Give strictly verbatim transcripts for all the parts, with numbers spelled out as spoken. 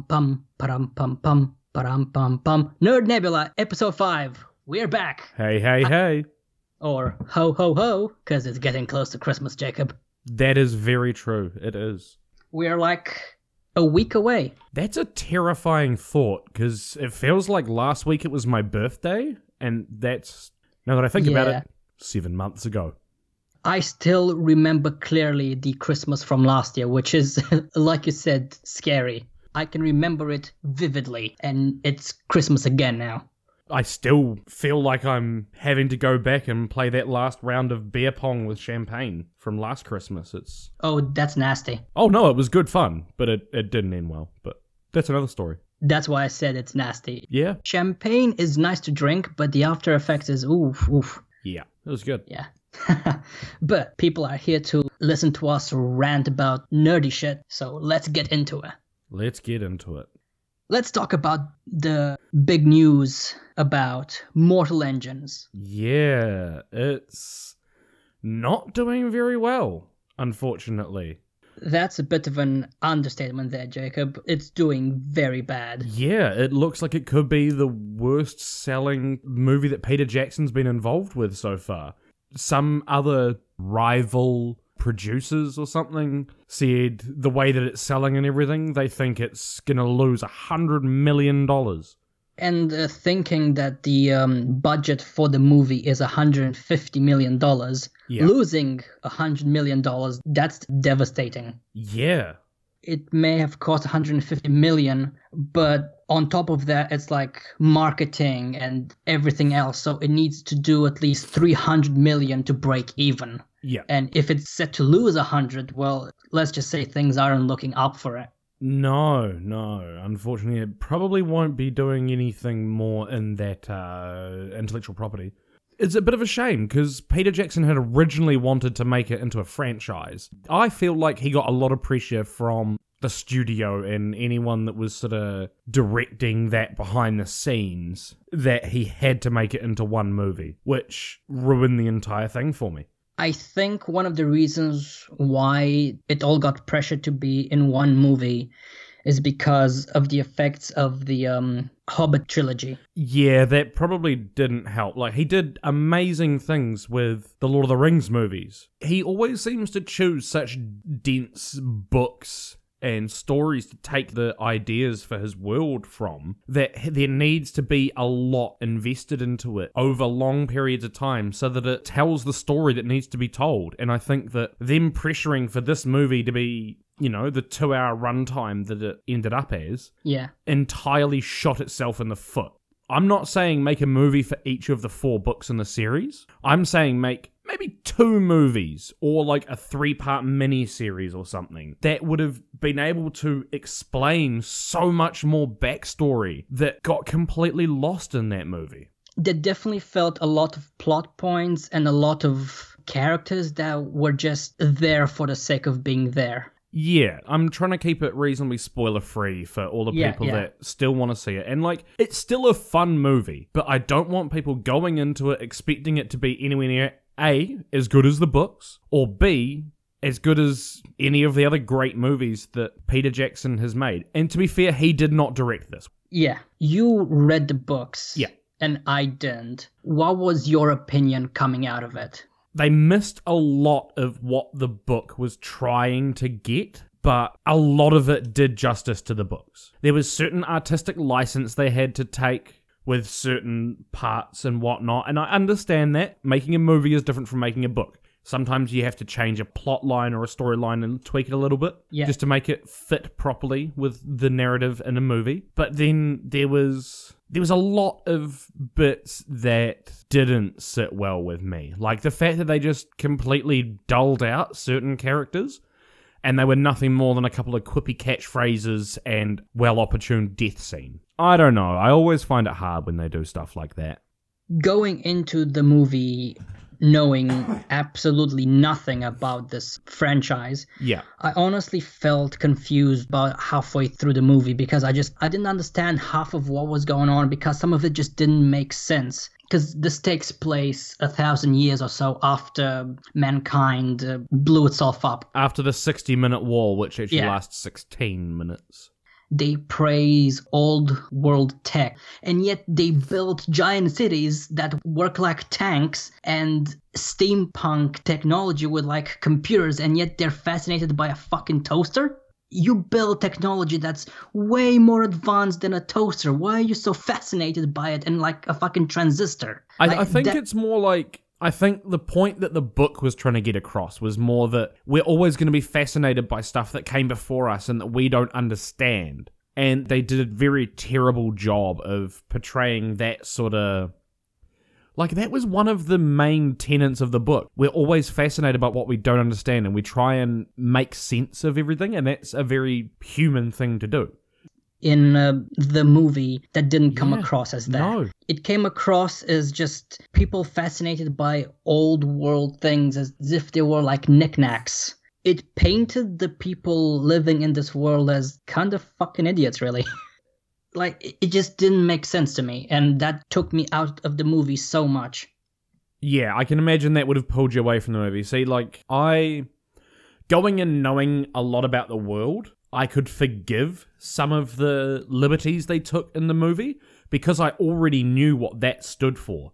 Pum pum pum pum pum pum pum pum. Nerd Nebula, episode five. We're back. Hey hey I- hey. Or ho ho ho, because it's getting close to Christmas, Jacob. That is very true. It is. We are like a week away. That's a terrifying thought, because it feels like last week it was my birthday, and that's, now that I think yeah. about it, seven months ago. I still remember clearly the Christmas from last year, which is, like you said, scary. I can remember it vividly, and it's Christmas again now. I still feel like I'm having to go back and play that last round of beer pong with champagne from last Christmas. It's Oh, that's nasty. Oh, no, it was good fun, but it, it didn't end well. But that's another story. That's why I said it's nasty. Yeah. Champagne is nice to drink, but the after effects is oof, oof. Yeah, it was good. Yeah. But people are here to listen to us rant about nerdy shit, so let's get into it. Let's get into it. Let's talk about the big news about Mortal Engines. Yeah, it's not doing very well, unfortunately. That's a bit of an understatement there, Jacob. It's doing very bad. Yeah, it looks like it could be the worst selling movie that Peter Jackson's been involved with so far. Some other rival producers or something said the way that it's selling and everything, they think it's gonna lose a hundred million dollars. And uh, thinking that the um, budget for the movie is a hundred and fifty million dollars, yeah. losing a hundred million dollars, that's devastating. Yeah, it may have cost a hundred and fifty million, but on top of that, it's like marketing and everything else. So it needs to do at least three hundred million to break even. Yeah. And if it's set to lose one hundred, well, let's just say things aren't looking up for it. No, no. Unfortunately, it probably won't be doing anything more in that uh, intellectual property. It's a bit of a shame because Peter Jackson had originally wanted to make it into a franchise. I feel like he got a lot of pressure from the studio and anyone that was sort of directing that behind the scenes that he had to make it into one movie, which ruined the entire thing for me. I think one of the reasons why it all got pressured to be in one movie is because of the effects of the um, Hobbit trilogy. Yeah, that probably didn't help. Like, he did amazing things with the Lord of the Rings movies. He always seems to choose such dense books and stories to take the ideas for his world from, that there needs to be a lot invested into it over long periods of time so that it tells the story that needs to be told. And I think that them pressuring for this movie to be, you know, the two-hour runtime that it ended up as, yeah, entirely shot itself in the foot. I'm not saying make a movie for each of the four books in the series. I'm saying make maybe two movies or like a three-part mini-series or something that would have been able to explain so much more backstory that got completely lost in that movie. There definitely felt a lot of plot points and a lot of characters that were just there for the sake of being there. Yeah, I'm trying to keep it reasonably spoiler-free for all the yeah, people yeah. that still want to see it. And, like, it's still a fun movie, but I don't want people going into it expecting it to be anywhere near, A, as good as the books, or B, as good as any of the other great movies that Peter Jackson has made. And to be fair, he did not direct this. Yeah, you read the books. Yeah. And I didn't. What was your opinion coming out of it? They missed a lot of what the book was trying to get, but a lot of it did justice to the books. There was certain artistic license they had to take with certain parts and whatnot, and I understand that. Making a movie is different from making a book. Sometimes you have to change a plot line or a storyline and tweak it a little bit yeah. just to make it fit properly with the narrative in a movie. But then there was there was a lot of bits that didn't sit well with me. Like the fact that they just completely dulled out certain characters and they were nothing more than a couple of quippy catchphrases and well-opportune death scene. I don't know. I always find it hard when they do stuff like that. Going into the movie knowing absolutely nothing about this franchise, yeah, I honestly felt confused about halfway through the movie because I just I didn't understand half of what was going on because some of it just didn't make sense. Because this takes place a thousand years or so after mankind blew itself up. After the sixty-minute war, which actually yeah. lasts sixteen minutes. They praise old world tech, and yet they built giant cities that work like tanks and steampunk technology with like computers, and yet they're fascinated by a fucking toaster? You build technology that's way more advanced than a toaster. Why are you so fascinated by it and like a fucking transistor? I, like, I think that- it's more like... I think the point that the book was trying to get across was more that we're always going to be fascinated by stuff that came before us and that we don't understand. And they did a very terrible job of portraying that sort of... Like, that was one of the main tenets of the book. We're always fascinated by what we don't understand, and we try and make sense of everything, and that's a very human thing to do. In uh, the movie, that didn't come yeah, across as that. No. It came across as just people fascinated by old world things as if they were like knickknacks. It painted the people living in this world as kind of fucking idiots, really. Like, it just didn't make sense to me, and that took me out of the movie so much. Yeah, I can imagine that would have pulled you away from the movie. See, like, I... Going and knowing a lot about the world, I could forgive some of the liberties they took in the movie, because I already knew what that stood for.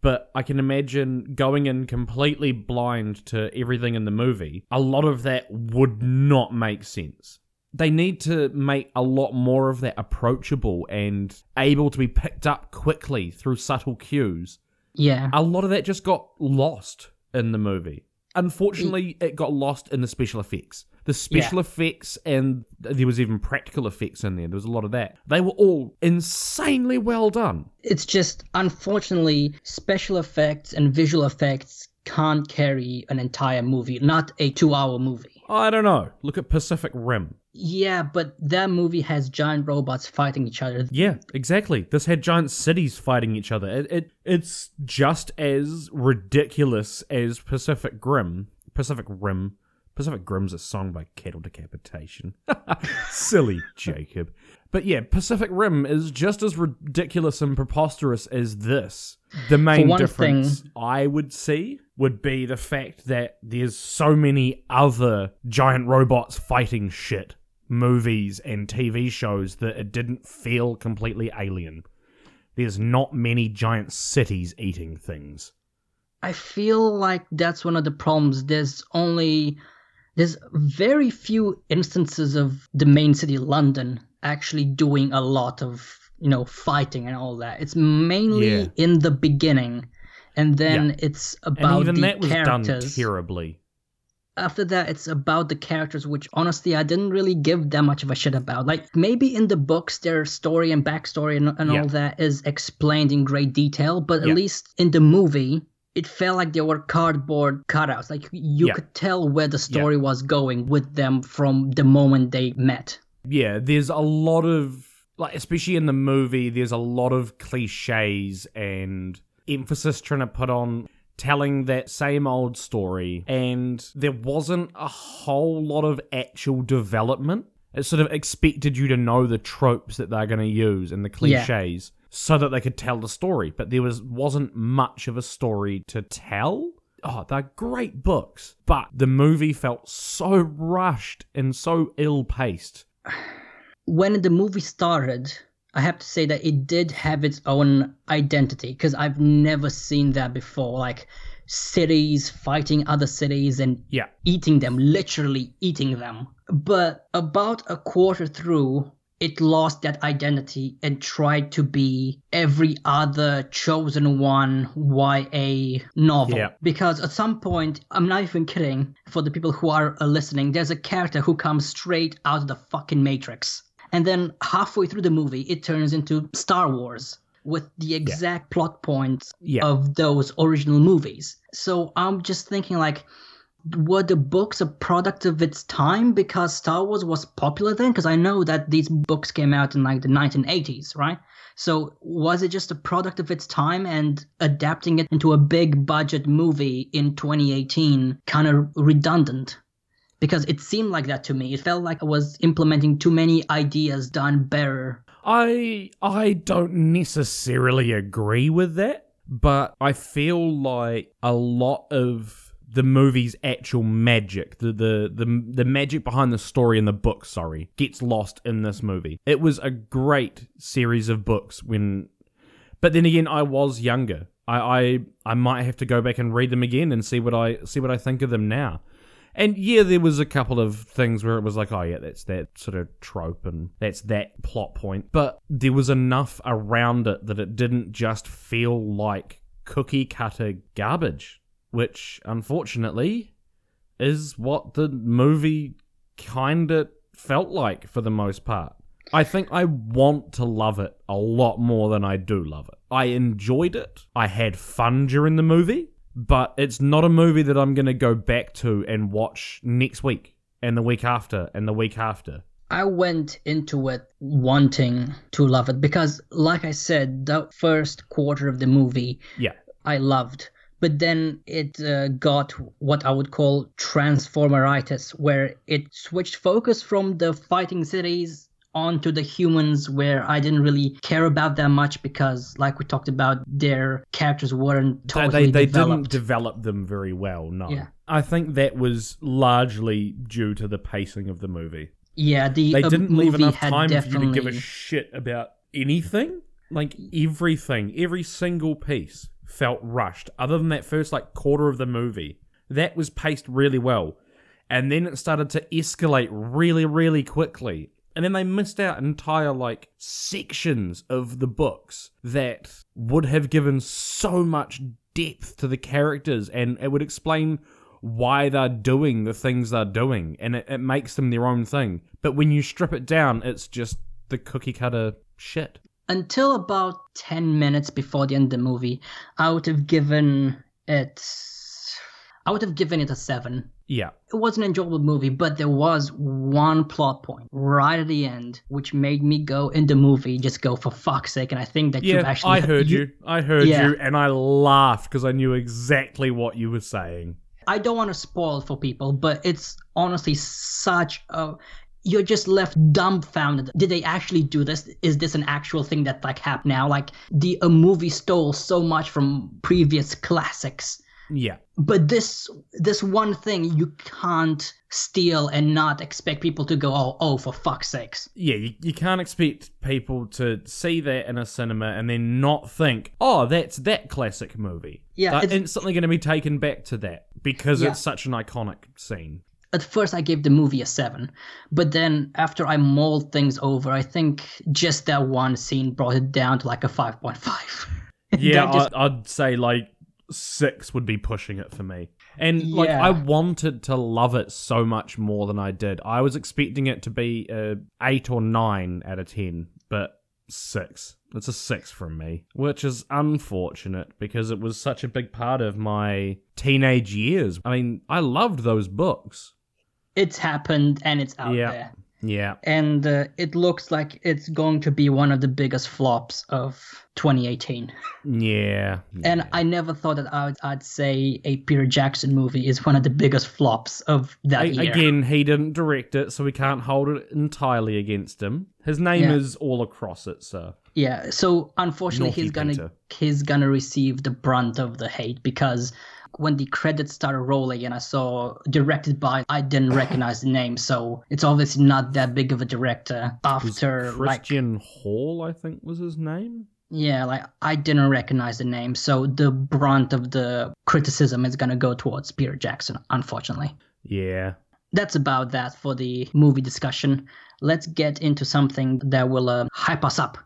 But I can imagine going in completely blind to everything in the movie, a lot of that would not make sense. They need to make a lot more of that approachable and able to be picked up quickly through subtle cues. Yeah. A lot of that just got lost in the movie. Unfortunately, it got lost in the special effects. The special yeah. effects, and there was even practical effects in there. There was a lot of that. They were all insanely well done. It's just, unfortunately, special effects and visual effects can't carry an entire movie, not a two-hour movie. I don't know. Look at Pacific Rim. Yeah, but that movie has giant robots fighting each other. Yeah, exactly. This had giant cities fighting each other. It, it it's just as ridiculous as Pacific Rim. Pacific Rim. Pacific Rim's a song by Cattle Decapitation. Silly Jacob. But yeah, Pacific Rim is just as ridiculous and preposterous as this. The main difference thing I would see would be the fact that there's so many other giant robots fighting shit, movies and T V shows, that it didn't feel completely alien. There's not many giant cities eating things. I feel like that's one of the problems. There's only... There's very few instances of the main city, London, actually doing a lot of, you know, fighting and all that. It's mainly yeah. in the beginning, and then yeah. it's about the characters. And even that was characters. done terribly. After that, it's about the characters, which honestly I didn't really give that much of a shit about. Like, maybe in the books their story and backstory and, and yeah. all that is explained in great detail, but yeah. at least in the movie, it felt like they were cardboard cutouts. Like, you yeah. could tell where the story yeah. was going with them from the moment they met. Yeah, there's a lot of, like, especially in the movie, there's a lot of cliches and emphasis trying to put on telling that same old story, and there wasn't a whole lot of actual development. It sort of expected you to know the tropes that they're going to use and the cliches yeah. so that they could tell the story, but there was, wasn't much of a story to tell. Oh, they're great books, but the movie felt so rushed and so ill-paced. When the movie started, I have to say that it did have its own identity, because I've never seen that before. Like, cities fighting other cities and yeah. eating them, literally eating them. But about a quarter through, it lost that identity and tried to be every other Chosen One Y A novel. Yeah. Because at some point, I'm not even kidding, for the people who are listening, there's a character who comes straight out of the fucking Matrix. And then halfway through the movie, it turns into Star Wars with the exact yeah. plot points yeah. of those original movies. So I'm just thinking, like, were the books a product of its time because Star Wars was popular then? Because I know that these books came out in, like, the nineteen eighties, right? So was it just a product of its time, and adapting it into a big budget movie in twenty eighteen kind of redundant? Because it seemed like that to me. It felt like I was implementing too many ideas done better. I I don't necessarily agree with that, but I feel like a lot of the movie's actual magic, the, the the the magic behind the story in the book, sorry, gets lost in this movie. It was a great series of books when, but then again, I was younger. I, I I might have to go back and read them again and see what I see what I think of them now. And yeah, there was a couple of things where it was like, oh yeah, that's that sort of trope and that's that plot point. But there was enough around it that it didn't just feel like cookie cutter garbage, which unfortunately is what the movie kinda felt like for the most part. I think I want to love it a lot more than I do love it. I enjoyed it. I had fun during the movie. But it's not a movie that I'm going to go back to and watch next week and the week after and the week after. I went into it wanting to love it because, like I said, the first quarter of the movie, yeah, I loved. But then it uh, got what I would call Transformeritis, where it switched focus from the fighting cities onto the humans, where I didn't really care about that much because, like we talked about, their characters weren't totally they, they, they developed. They didn't develop them very well, no. Yeah. I think that was largely due to the pacing of the movie. Yeah, the They didn't movie leave enough time definitely... for you to give a shit about anything. Like, everything, every single piece felt rushed. Other than that first, like, quarter of the movie, that was paced really well. And then it started to escalate really, really quickly. And then they missed out entire, like, sections of the books that would have given so much depth to the characters, and it would explain why they're doing the things they're doing, and it, it makes them their own thing. But when you strip it down, it's just the cookie-cutter shit. Until about ten minutes before the end of the movie, I would have given it... I would have given it a seven. Yeah. It was an enjoyable movie, but there was one plot point right at the end which made me go in the movie, just go, for fuck's sake, and I think that yeah, you've actually... I heard you. you. I heard yeah. you, and I laughed because I knew exactly what you were saying. I don't want to spoil it for people, but it's honestly such a... You're just left dumbfounded. Did they actually do this? Is this an actual thing that, like, happened now? Like, the a movie stole so much from previous classics. Yeah. But this this one thing you can't steal and not expect people to go, oh, oh, for fuck's sakes. Yeah, you, you can't expect people to see that in a cinema and then not think, oh, that's that classic movie. Yeah. They're instantly going to be taken back to that because yeah. it's such an iconic scene. At first, I gave the movie a seven, but then after I mulled things over, I think just that one scene brought it down to like a five point five. Yeah, just... I, I'd say like six would be pushing it for me. And yeah. like I wanted to love it so much more than I did. I was expecting it to be a eight or nine out of ten, but six. It's a six from me, which is unfortunate because it was such a big part of my teenage years. I mean, I loved those books. It's happened and it's out yeah. there. Yeah. And uh, it looks like it's going to be one of the biggest flops of twenty eighteen. Yeah. And yeah. I never thought that I would, I'd say a Peter Jackson movie is one of the biggest flops of that I, year. Again, he didn't direct it, so we can't hold it entirely against him. His name yeah. is all across it, so. Yeah, so unfortunately Naughty he's gonna he's gonna receive the brunt of the hate because when the credits started rolling and I saw directed by, I didn't recognize the name, so it's obviously not that big of a director. After Christian like, Hall, I think was his name. Yeah, like I didn't recognize the name, so the brunt of the criticism is gonna go towards Peter Jackson, unfortunately. Yeah, that's about that for the movie discussion. Let's get into something that will uh, hype us up.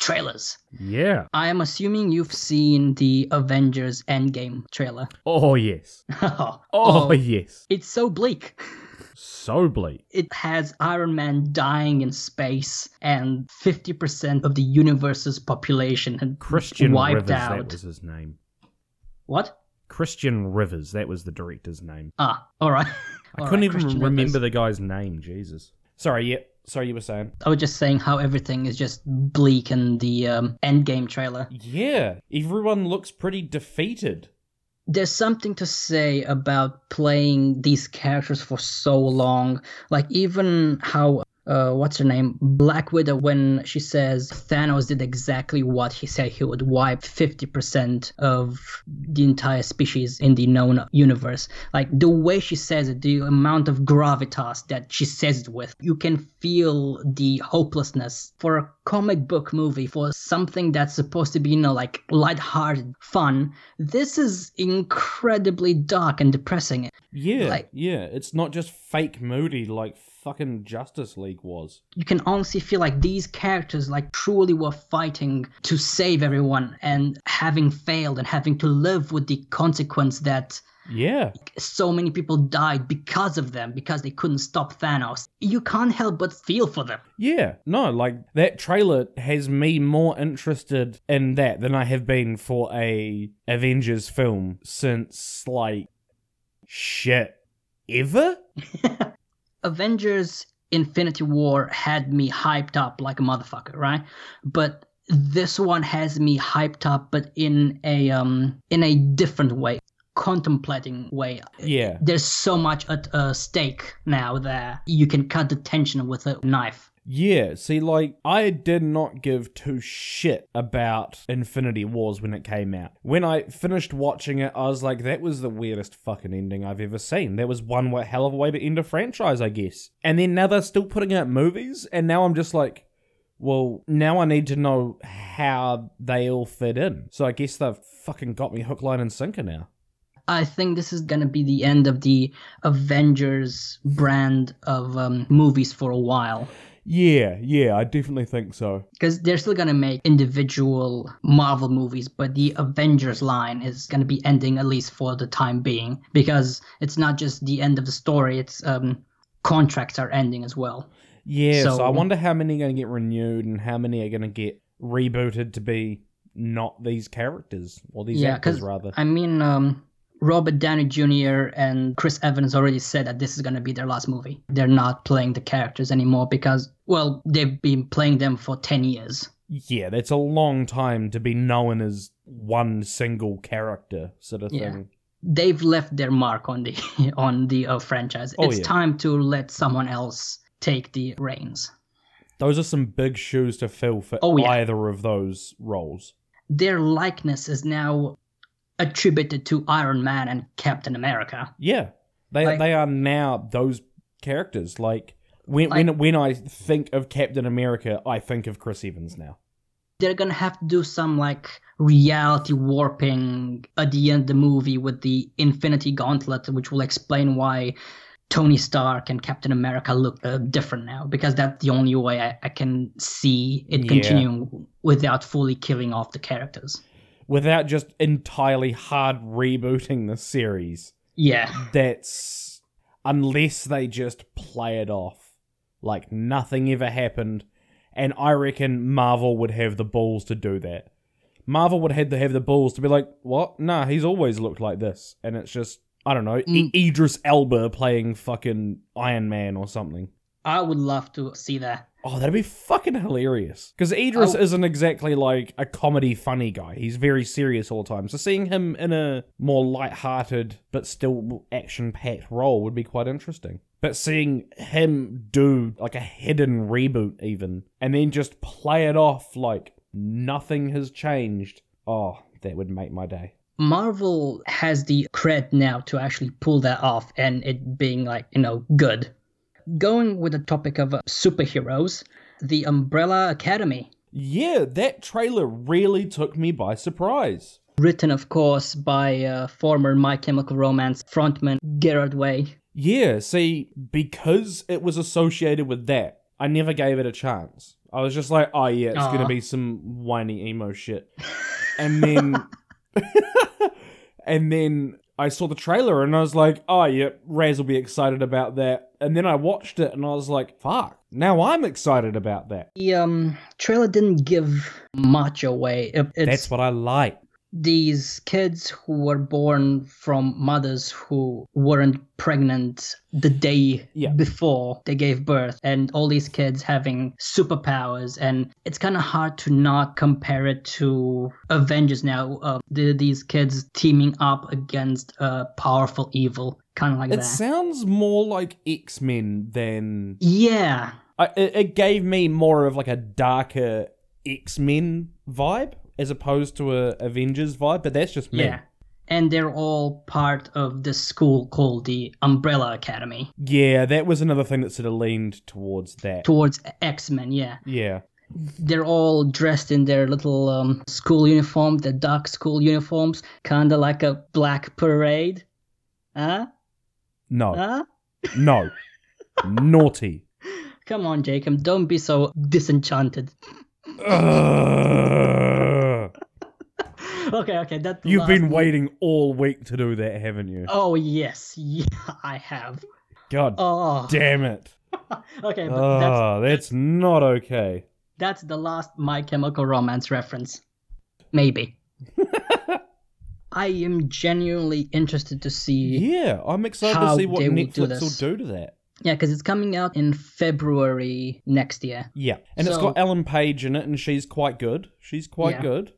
Trailers. Yeah. I am assuming you've seen the Avengers Endgame trailer. Oh, yes. oh, oh, yes. It's so bleak. So bleak. It has Iron Man dying in space and fifty percent of the universe's population had Christian wiped Rivers, out. That was his name. What? Christian Rivers. That was the director's name. Ah, all right. I all couldn't right, even Christian remember Rivers. The guy's name. Jesus. Sorry, yeah. Sorry, you were saying? I was just saying how everything is just bleak in the um, Endgame trailer. Yeah, everyone looks pretty defeated. There's something to say about playing these characters for so long. Like, even how uh, what's her name, Black Widow, when she says Thanos did exactly what he said he would, wipe fifty percent of the entire species in the known universe. Like, the way she says it, the amount of gravitas that she says it with, you can feel the hopelessness. For a comic book movie, for something that's supposed to be, you know, like lighthearted fun, this is incredibly dark and depressing. Yeah, like, yeah, it's not just fake moody like fucking Justice League was. You can honestly feel like these characters like truly were fighting to save everyone and having failed and having to live with the consequence that yeah, so many people died because of them, because they couldn't stop Thanos. You can't help but feel for them. Yeah, no, like that trailer has me more interested in that than I have been for a Avengers film since like shit ever. Avengers Infinity War had me hyped up like a motherfucker, right? But this one has me hyped up, but in a um in a different way, contemplating way. Yeah. There's so much at uh, stake now that you can cut the tension with a knife. Yeah, see, like, I did not give two shit about Infinity Wars when it came out. When I finished watching it, I was like, that was the weirdest fucking ending I've ever seen. That was one hell of a way to end a franchise, I guess. And then now they're still putting out movies, and now I'm just like, well, now I need to know how they all fit in. So I guess they've fucking got me hook, line, and sinker now. I think this is going to be the end of the Avengers brand of um, movies for a while. Yeah, yeah, I definitely think so. Because they're still going to make individual Marvel movies, but the Avengers line is going to be ending, at least for the time being, because it's not just the end of the story, it's um, contracts are ending as well. Yeah, so, so I wonder how many are going to get renewed and how many are going to get rebooted to be not these characters, or these yeah, actors rather. I mean... Um, Robert Downey Junior and Chris Evans already said that this is going to be their last movie. They're not playing the characters anymore because, well, they've been playing them for ten years. Yeah, that's a long time to be known as one single character sort of yeah. thing. They've left their mark on the on the uh, franchise. Oh, it's yeah. time to let someone else take the reins. Those are some big shoes to fill for oh, yeah. either of those roles. Their likeness is now... attributed to Iron Man and Captain America. Yeah, they like, they are now those characters. Like when like, when when I think of Captain America, I think of Chris Evans now. They're gonna have to do some like reality warping at the end of the movie with the Infinity Gauntlet, which will explain why Tony Stark and Captain America look uh, different now, because that's the only way I, I can see it continuing yeah. without fully killing off the characters. Without just entirely hard rebooting the series. Yeah. That's... unless they just play it off like nothing ever happened. And I reckon Marvel would have the balls to do that. Marvel would have to have the balls to be like, what? Nah, he's always looked like this. And it's just, I don't know, mm. I- Idris Elba playing fucking Iron Man or something. I would love to see that. Oh, that'd be fucking hilarious. Because Idris oh. isn't exactly like a comedy funny guy. He's very serious all the time. So seeing him in a more lighthearted but still action-packed role would be quite interesting. But seeing him do like a hidden reboot even, and then just play it off like nothing has changed, oh, that would make my day. Marvel has the cred now to actually pull that off and it being like, you know, good. Going with the topic of uh, superheroes, the Umbrella Academy. Yeah, that trailer really took me by surprise. Written, of course, by uh, former My Chemical Romance frontman Gerard Way. Yeah, see, because it was associated with that, I never gave it a chance. I was just like, oh yeah, it's Aww. gonna be some whiny emo shit. And then... and then... I saw the trailer and I was like, oh yeah, Raz will be excited about that. And then I watched it and I was like, fuck, now I'm excited about that. The um, trailer didn't give much away. It, it's That's what I like. These kids who were born from mothers who weren't pregnant the day yeah. before they gave birth, and all these kids having superpowers, and it's kind of hard to not compare it to Avengers now. Uh, the, these kids teaming up against a powerful evil, kind of like it that. It sounds more like X-Men than yeah I, it, it gave me more of like a darker X-Men vibe as opposed to a Avengers vibe, but that's just me. Yeah, and they're all part of this school called the Umbrella Academy. Yeah, that was another thing that sort of leaned towards that. Towards X-Men, yeah. Yeah. They're all dressed in their little um, school uniform, the dark school uniforms, kind of like a black parade. Huh? No. Huh? No. Naughty. Come on, Jacob, don't be so disenchanted. Uh, okay, okay. That You've been me. waiting all week to do that, haven't you? Oh, yes. Yeah, I have. God oh. damn it. Okay, but oh, that's... that's not okay. That's the last My Chemical Romance reference. Maybe. I am genuinely interested to see... Yeah, I'm excited to see what Netflix will do, will do to that. Yeah, because it's coming out in February next year. Yeah, and so, it's got Ellen Page in it, and she's quite good. She's quite yeah. good.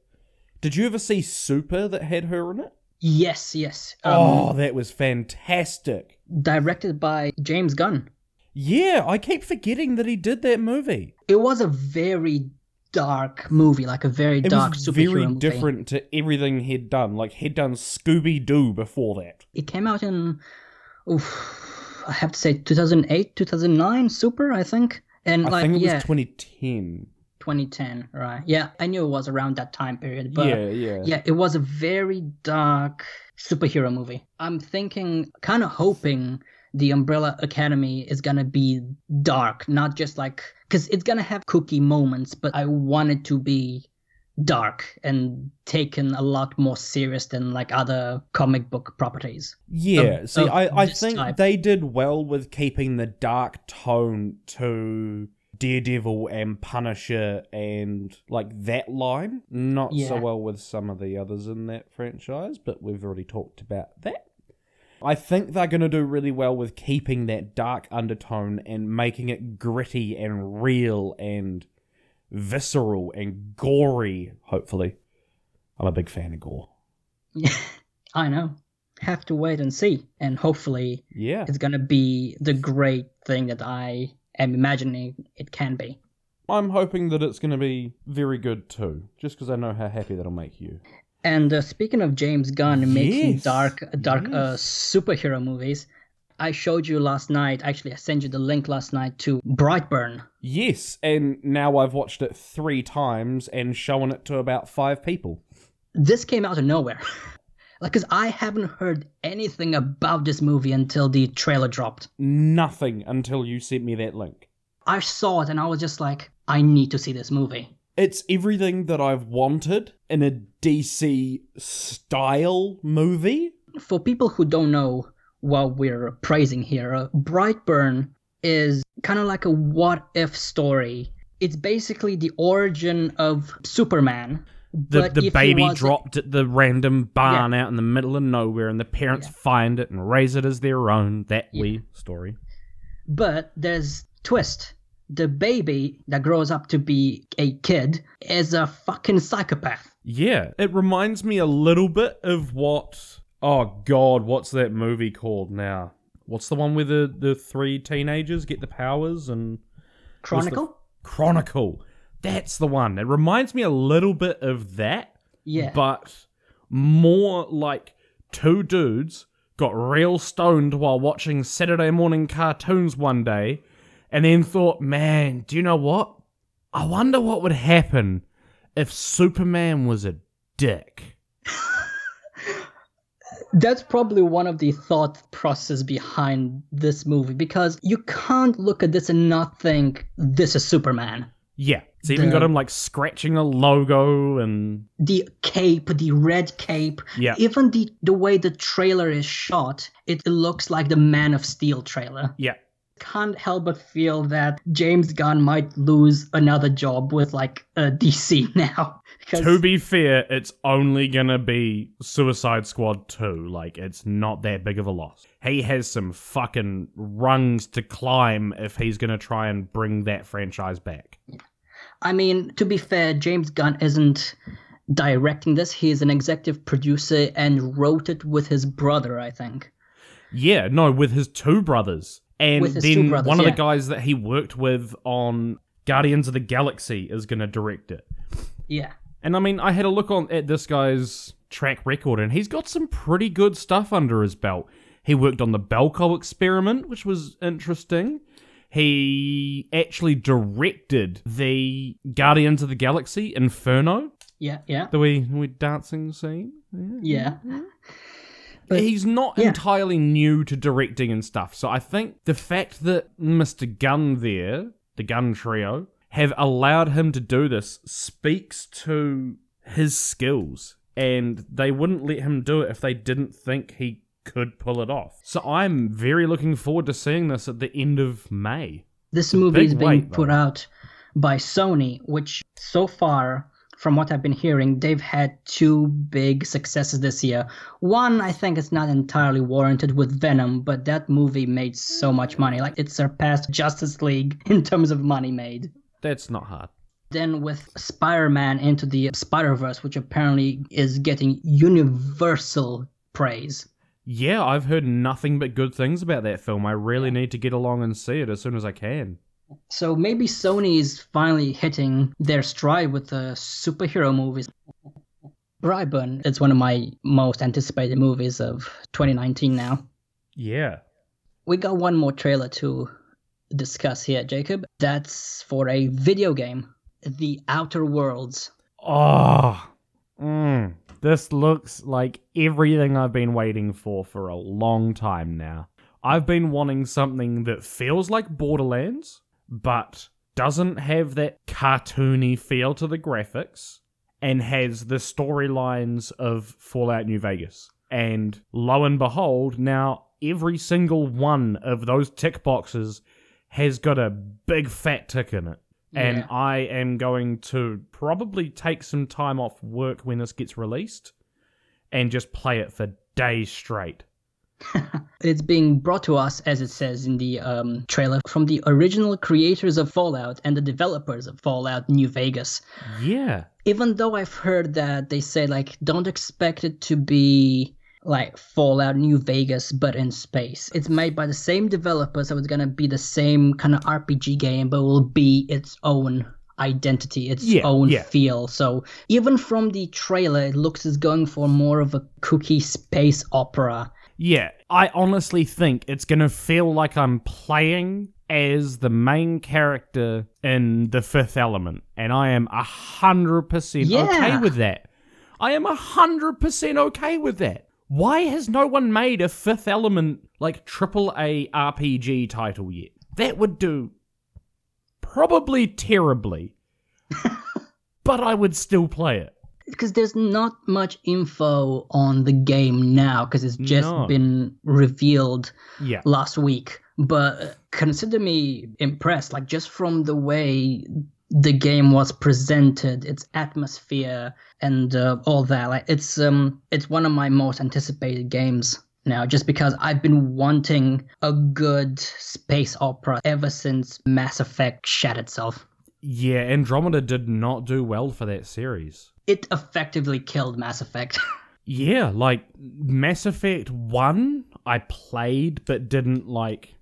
Did you ever see Super that had her in it? Yes, yes. Um, oh, that was fantastic. Directed by James Gunn. Yeah, I keep forgetting that he did that movie. It was a very dark movie, like a very it dark superhero movie. It was very different to everything he'd done. Like, he'd done Scooby-Doo before that. It came out in, oof, I have to say, two thousand eight, two thousand nine, Super, I think. And I like, think it yeah, was twenty ten. twenty ten, right. Yeah, I knew it was around that time period. But yeah, yeah. Yeah, it was a very dark superhero movie. I'm thinking, kind of hoping... the Umbrella Academy is going to be dark, not just like... Because it's going to have kooky moments, but I want it to be dark and taken a lot more serious than like other comic book properties. Yeah, of, see, of I, I think type. They did well with keeping the dark tone to Daredevil and Punisher and like that line. Not yeah. so well with some of the others in that franchise, but we've already talked about that. I think they're going to do really well with keeping that dark undertone and making it gritty and real and visceral and gory, hopefully. I'm a big fan of gore. Yeah, I know. Have to wait and see. And hopefully yeah. it's going to be the great thing that I am imagining it can be. I'm hoping that it's going to be very good too, just because I know how happy that'll make you. And uh, speaking of James Gunn yes, making dark dark yes. uh, superhero movies, I showed you last night, actually I sent you the link last night to Brightburn. Yes, and now I've watched it three times and shown it to about five people. This came out of nowhere. Like, because I haven't heard anything about this movie until the trailer dropped. Nothing until you sent me that link. I saw it and I was just like, I need to see this movie. It's everything that I've wanted in a D C-style movie. For people who don't know what we're praising here, uh, Brightburn is kind of like a what-if story. It's basically the origin of Superman. The, the baby dropped at the random barn yeah. out in the middle of nowhere, and the parents yeah. find it and raise it as their own. That yeah. wee story. But there's a twist. The baby that grows up to be a kid is a fucking psychopath. Yeah, it reminds me a little bit of what... Oh, God, what's that movie called now? What's the one where the, the three teenagers get the powers and... Chronicle? The... Chronicle. That's the one. It reminds me a little bit of that. Yeah. But more like two dudes got real stoned while watching Saturday morning cartoons one day. And then thought, man, do you know what? I wonder what would happen if Superman was a dick. That's probably one of the thought process behind this movie, because you can't look at this and not think this is Superman. Yeah. It's even the, got him like scratching the logo and... The cape, the red cape. Yeah. Even the, the way the trailer is shot, it looks like the Man of Steel trailer. Yeah. Can't help but feel that James Gunn might lose another job with, like, uh, D C now. To be fair, it's only gonna be Suicide Squad two. Like, it's not that big of a loss. He has some fucking rungs to climb if he's gonna try and bring that franchise back. I mean, to be fair, James Gunn isn't directing this. He's an executive producer and wrote it with his brother, I think. Yeah, no, with his two brothers. And with his then two brothers, one yeah. of the guys that he worked with on Guardians of the Galaxy is going to direct it. Yeah. And I mean, I had a look on at this guy's track record, and he's got some pretty good stuff under his belt. He worked on the Belko Experiment, which was interesting. He actually directed the Guardians of the Galaxy, Inferno. Yeah, yeah. The wee, wee dancing scene. Yeah. yeah. But he's not yeah. entirely new to directing and stuff, so I think the fact that Mister Gunn there, the Gunn trio, have allowed him to do this speaks to his skills, and they wouldn't let him do it if they didn't think he could pull it off. So I'm very looking forward to seeing this at the end of May. This movie is being weight, put though. out by Sony, which so far... From what I've been hearing, they've had two big successes this year. One, I think it's not entirely warranted with Venom, but that movie made so much money. Like, it surpassed Justice League in terms of money made. That's not hard. Then with Spider-Man Into the Spider-Verse, which apparently is getting universal praise. Yeah, I've heard nothing but good things about that film. I really need to get along and see it as soon as I can. So maybe Sony is finally hitting their stride with the superhero movies. Brightburn, it's one of my most anticipated movies of twenty nineteen now. Yeah. We got one more trailer to discuss here, Jacob. That's for a video game, The Outer Worlds. Oh, mm, this looks like everything I've been waiting for for a long time now. I've been wanting something that feels like Borderlands, but doesn't have that cartoony feel to the graphics, and has the storylines of Fallout New Vegas. And lo and behold, now every single one of those tick boxes has got a big fat tick in it. Yeah. And I am going to probably take some time off work when this gets released and just play it for days straight. It's being brought to us, as it says in the um, trailer, from the original creators of Fallout and the developers of Fallout New Vegas. Yeah. Even though I've heard that they say, like, don't expect it to be like Fallout New Vegas, but in space. It's made by the same developer, so it's going to be the same kind of R P G game, but will be its own identity, its yeah, own yeah. feel. So even from the trailer, it looks as going for more of a kooky space opera. Yeah, I honestly think it's going to feel like I'm playing as the main character in The Fifth Element, and I am one hundred percent yeah. okay with that. I am one hundred percent okay with that. Why has no one made a Fifth Element, like, triple A R P G title yet? That would do probably terribly, but I would still play it. Because there's not much info on the game now, because it's just no. been revealed yeah. last week. But consider me impressed, like, just from the way the game was presented, its atmosphere and uh, all that. Like, it's um, it's one of my most anticipated games now, just because I've been wanting a good space opera ever since Mass Effect shat itself. Yeah, Andromeda did not do well for that series. It effectively killed Mass Effect. yeah, like, Mass Effect one, I played, but didn't, like...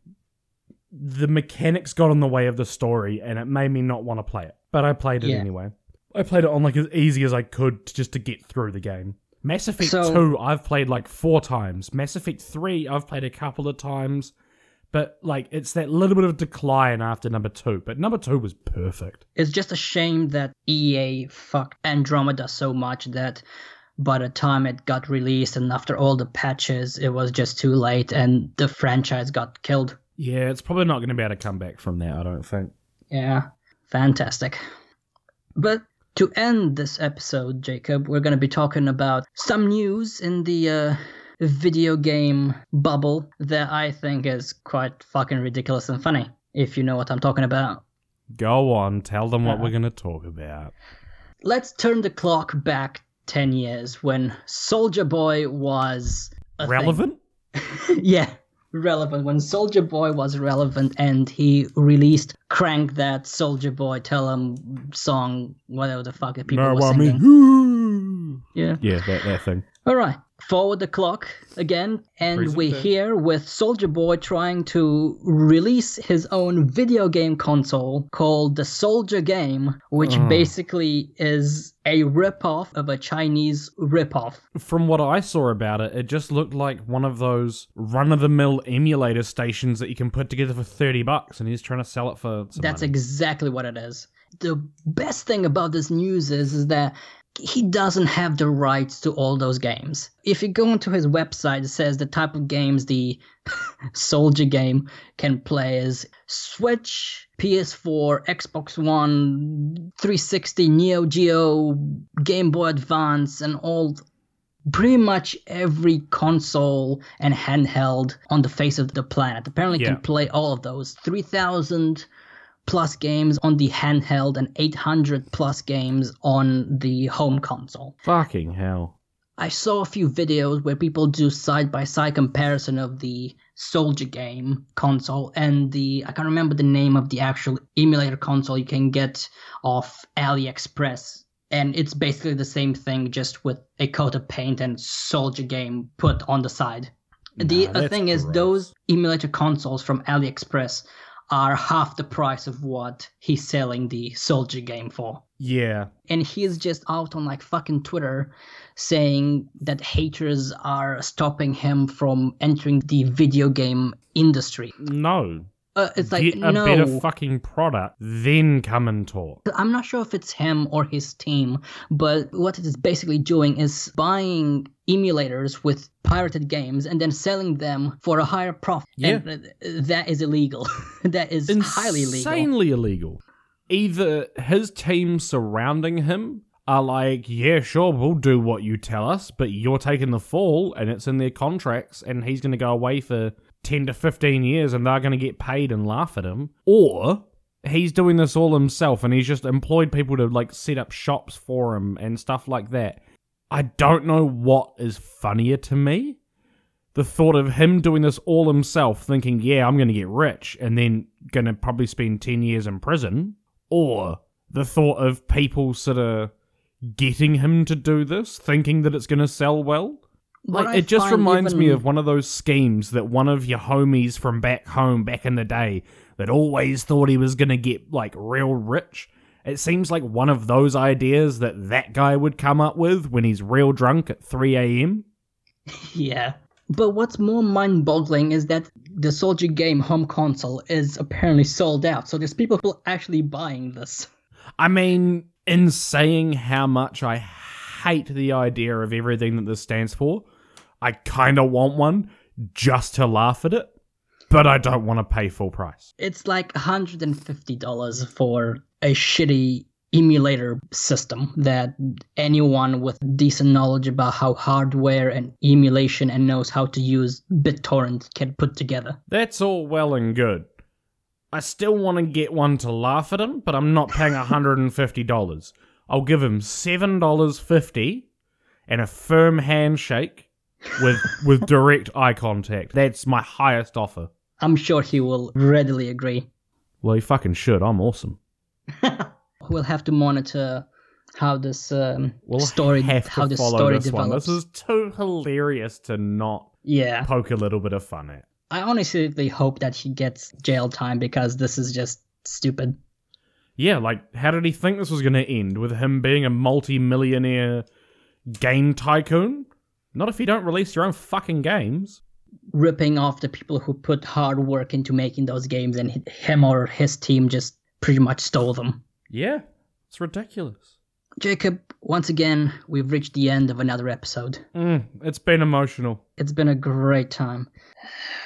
The mechanics got in the way of the story, and it made me not want to play it. But I played it yeah. anyway. I played it on, like, as easy as I could, just to get through the game. Mass Effect so, two, I've played, like, four times. Mass Effect three, I've played a couple of times. But, like, it's that little bit of decline after number two. But number two was perfect. It's just a shame that E A fucked Andromeda so much that by the time it got released and after all the patches, it was just too late and the franchise got killed. Yeah, it's probably not going to be able to come back from that, I don't think. Yeah, fantastic. But to end this episode, Jacob, we're going to be talking about some news in the... Uh, video game bubble that I think is quite fucking ridiculous and funny, if you know what I'm talking about. Go on, tell them what uh, we're going to talk about. Let's turn the clock back ten years when Soulja Boy was... Relevant? yeah, relevant. When Soulja Boy was relevant and he released Crank That Soulja Boy Tell 'Em song, whatever the fuck that people no, were singing. Me. Yeah, yeah that, that thing. All right. forward the clock again, and Present we're day. here with Soulja Boy trying to release his own video game console called the SouljaGame, which oh. basically is a ripoff of a Chinese ripoff. From what I saw about it, it just looked like one of those run-of-the-mill emulator stations that you can put together for thirty bucks, and he's trying to sell it for some That's money. Exactly what it is. The best thing about this news is, is that he doesn't have the rights to all those games. If you go onto his website, it says the type of games the SouljaGame can play is Switch, P S four, Xbox One, three sixty, Neo Geo, Game Boy Advance, and all, pretty much every console and handheld on the face of the planet. Apparently yeah. can play all of those. three thousand plus games on the handheld and eight hundred plus games on the home console. Fucking hell. I saw a few videos where people do side-by-side comparison of the SouljaGame console and the, I can't remember the name of the actual emulator console you can get off AliExpress. And it's basically the same thing, just with a coat of paint and SouljaGame put on the side. Nah, the other thing gross. is those emulator consoles from AliExpress are half the price of what he's selling the SouljaGame for. Yeah. And he's just out on like fucking Twitter saying that haters are stopping him from entering the video game industry. No. Uh, it's like, Get a no. better fucking product, then come and talk. I'm not sure if it's him or his team, but what it is basically doing is buying emulators with pirated games and then selling them for a higher profit. Yeah. And that is illegal. That is Insanely highly illegal. Insanely illegal. Either his team surrounding him are like, yeah, sure, we'll do what you tell us, but you're taking the fall, and it's in their contracts, and he's going to go away for ten to fifteen years and they're going to get paid and laugh at him, or he's doing this all himself and he's just employed people to like set up shops for him and stuff like that. I don't know what is funnier to me, the thought of him doing this all himself thinking, yeah, I'm going to get rich and then going to probably spend ten years in prison, or the thought of people sort of getting him to do this thinking that it's going to sell well. Like, it just reminds even... me of one of those schemes that one of your homies from back home back in the day that always thought he was going to get, like, real rich. It seems like one of those ideas that that guy would come up with when he's real drunk at three a.m. Yeah. But what's more mind-boggling is that the SouljaGame home console is apparently sold out, so there's people who are actually buying this. I mean, in saying how much I hate the idea of everything that this stands for, I kind of want one just to laugh at it, but I don't want to pay full price. It's like one hundred fifty dollars for a shitty emulator system that anyone with decent knowledge about how hardware and emulation and knows how to use BitTorrent can put together. That's all well and good. I still want to get one to laugh at him, but I'm not paying one hundred fifty dollars. I'll give him seven dollars and fifty cents and a firm handshake with with direct eye contact. That's my highest offer. I'm sure he will readily agree. Well, he fucking should. I'm awesome. We'll have to monitor how this um, we'll story have to how this story this develops. One. This is too hilarious to not yeah. poke a little bit of fun at. I honestly hope that he gets jail time because this is just stupid. Yeah, like, how did he think this was going to end? With him being a multi-millionaire game tycoon? Not if you don't release your own fucking games. Ripping off the people who put hard work into making those games, and him or his team just pretty much stole them. Yeah, it's ridiculous. Jacob, once again, we've reached the end of another episode. Mm, it's been emotional. It's been a great time.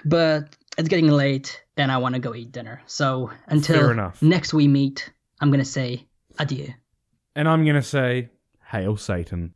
But it's getting late, and I want to go eat dinner. So until next we meet, I'm going to say adieu. And I'm going to say, Hail Satan.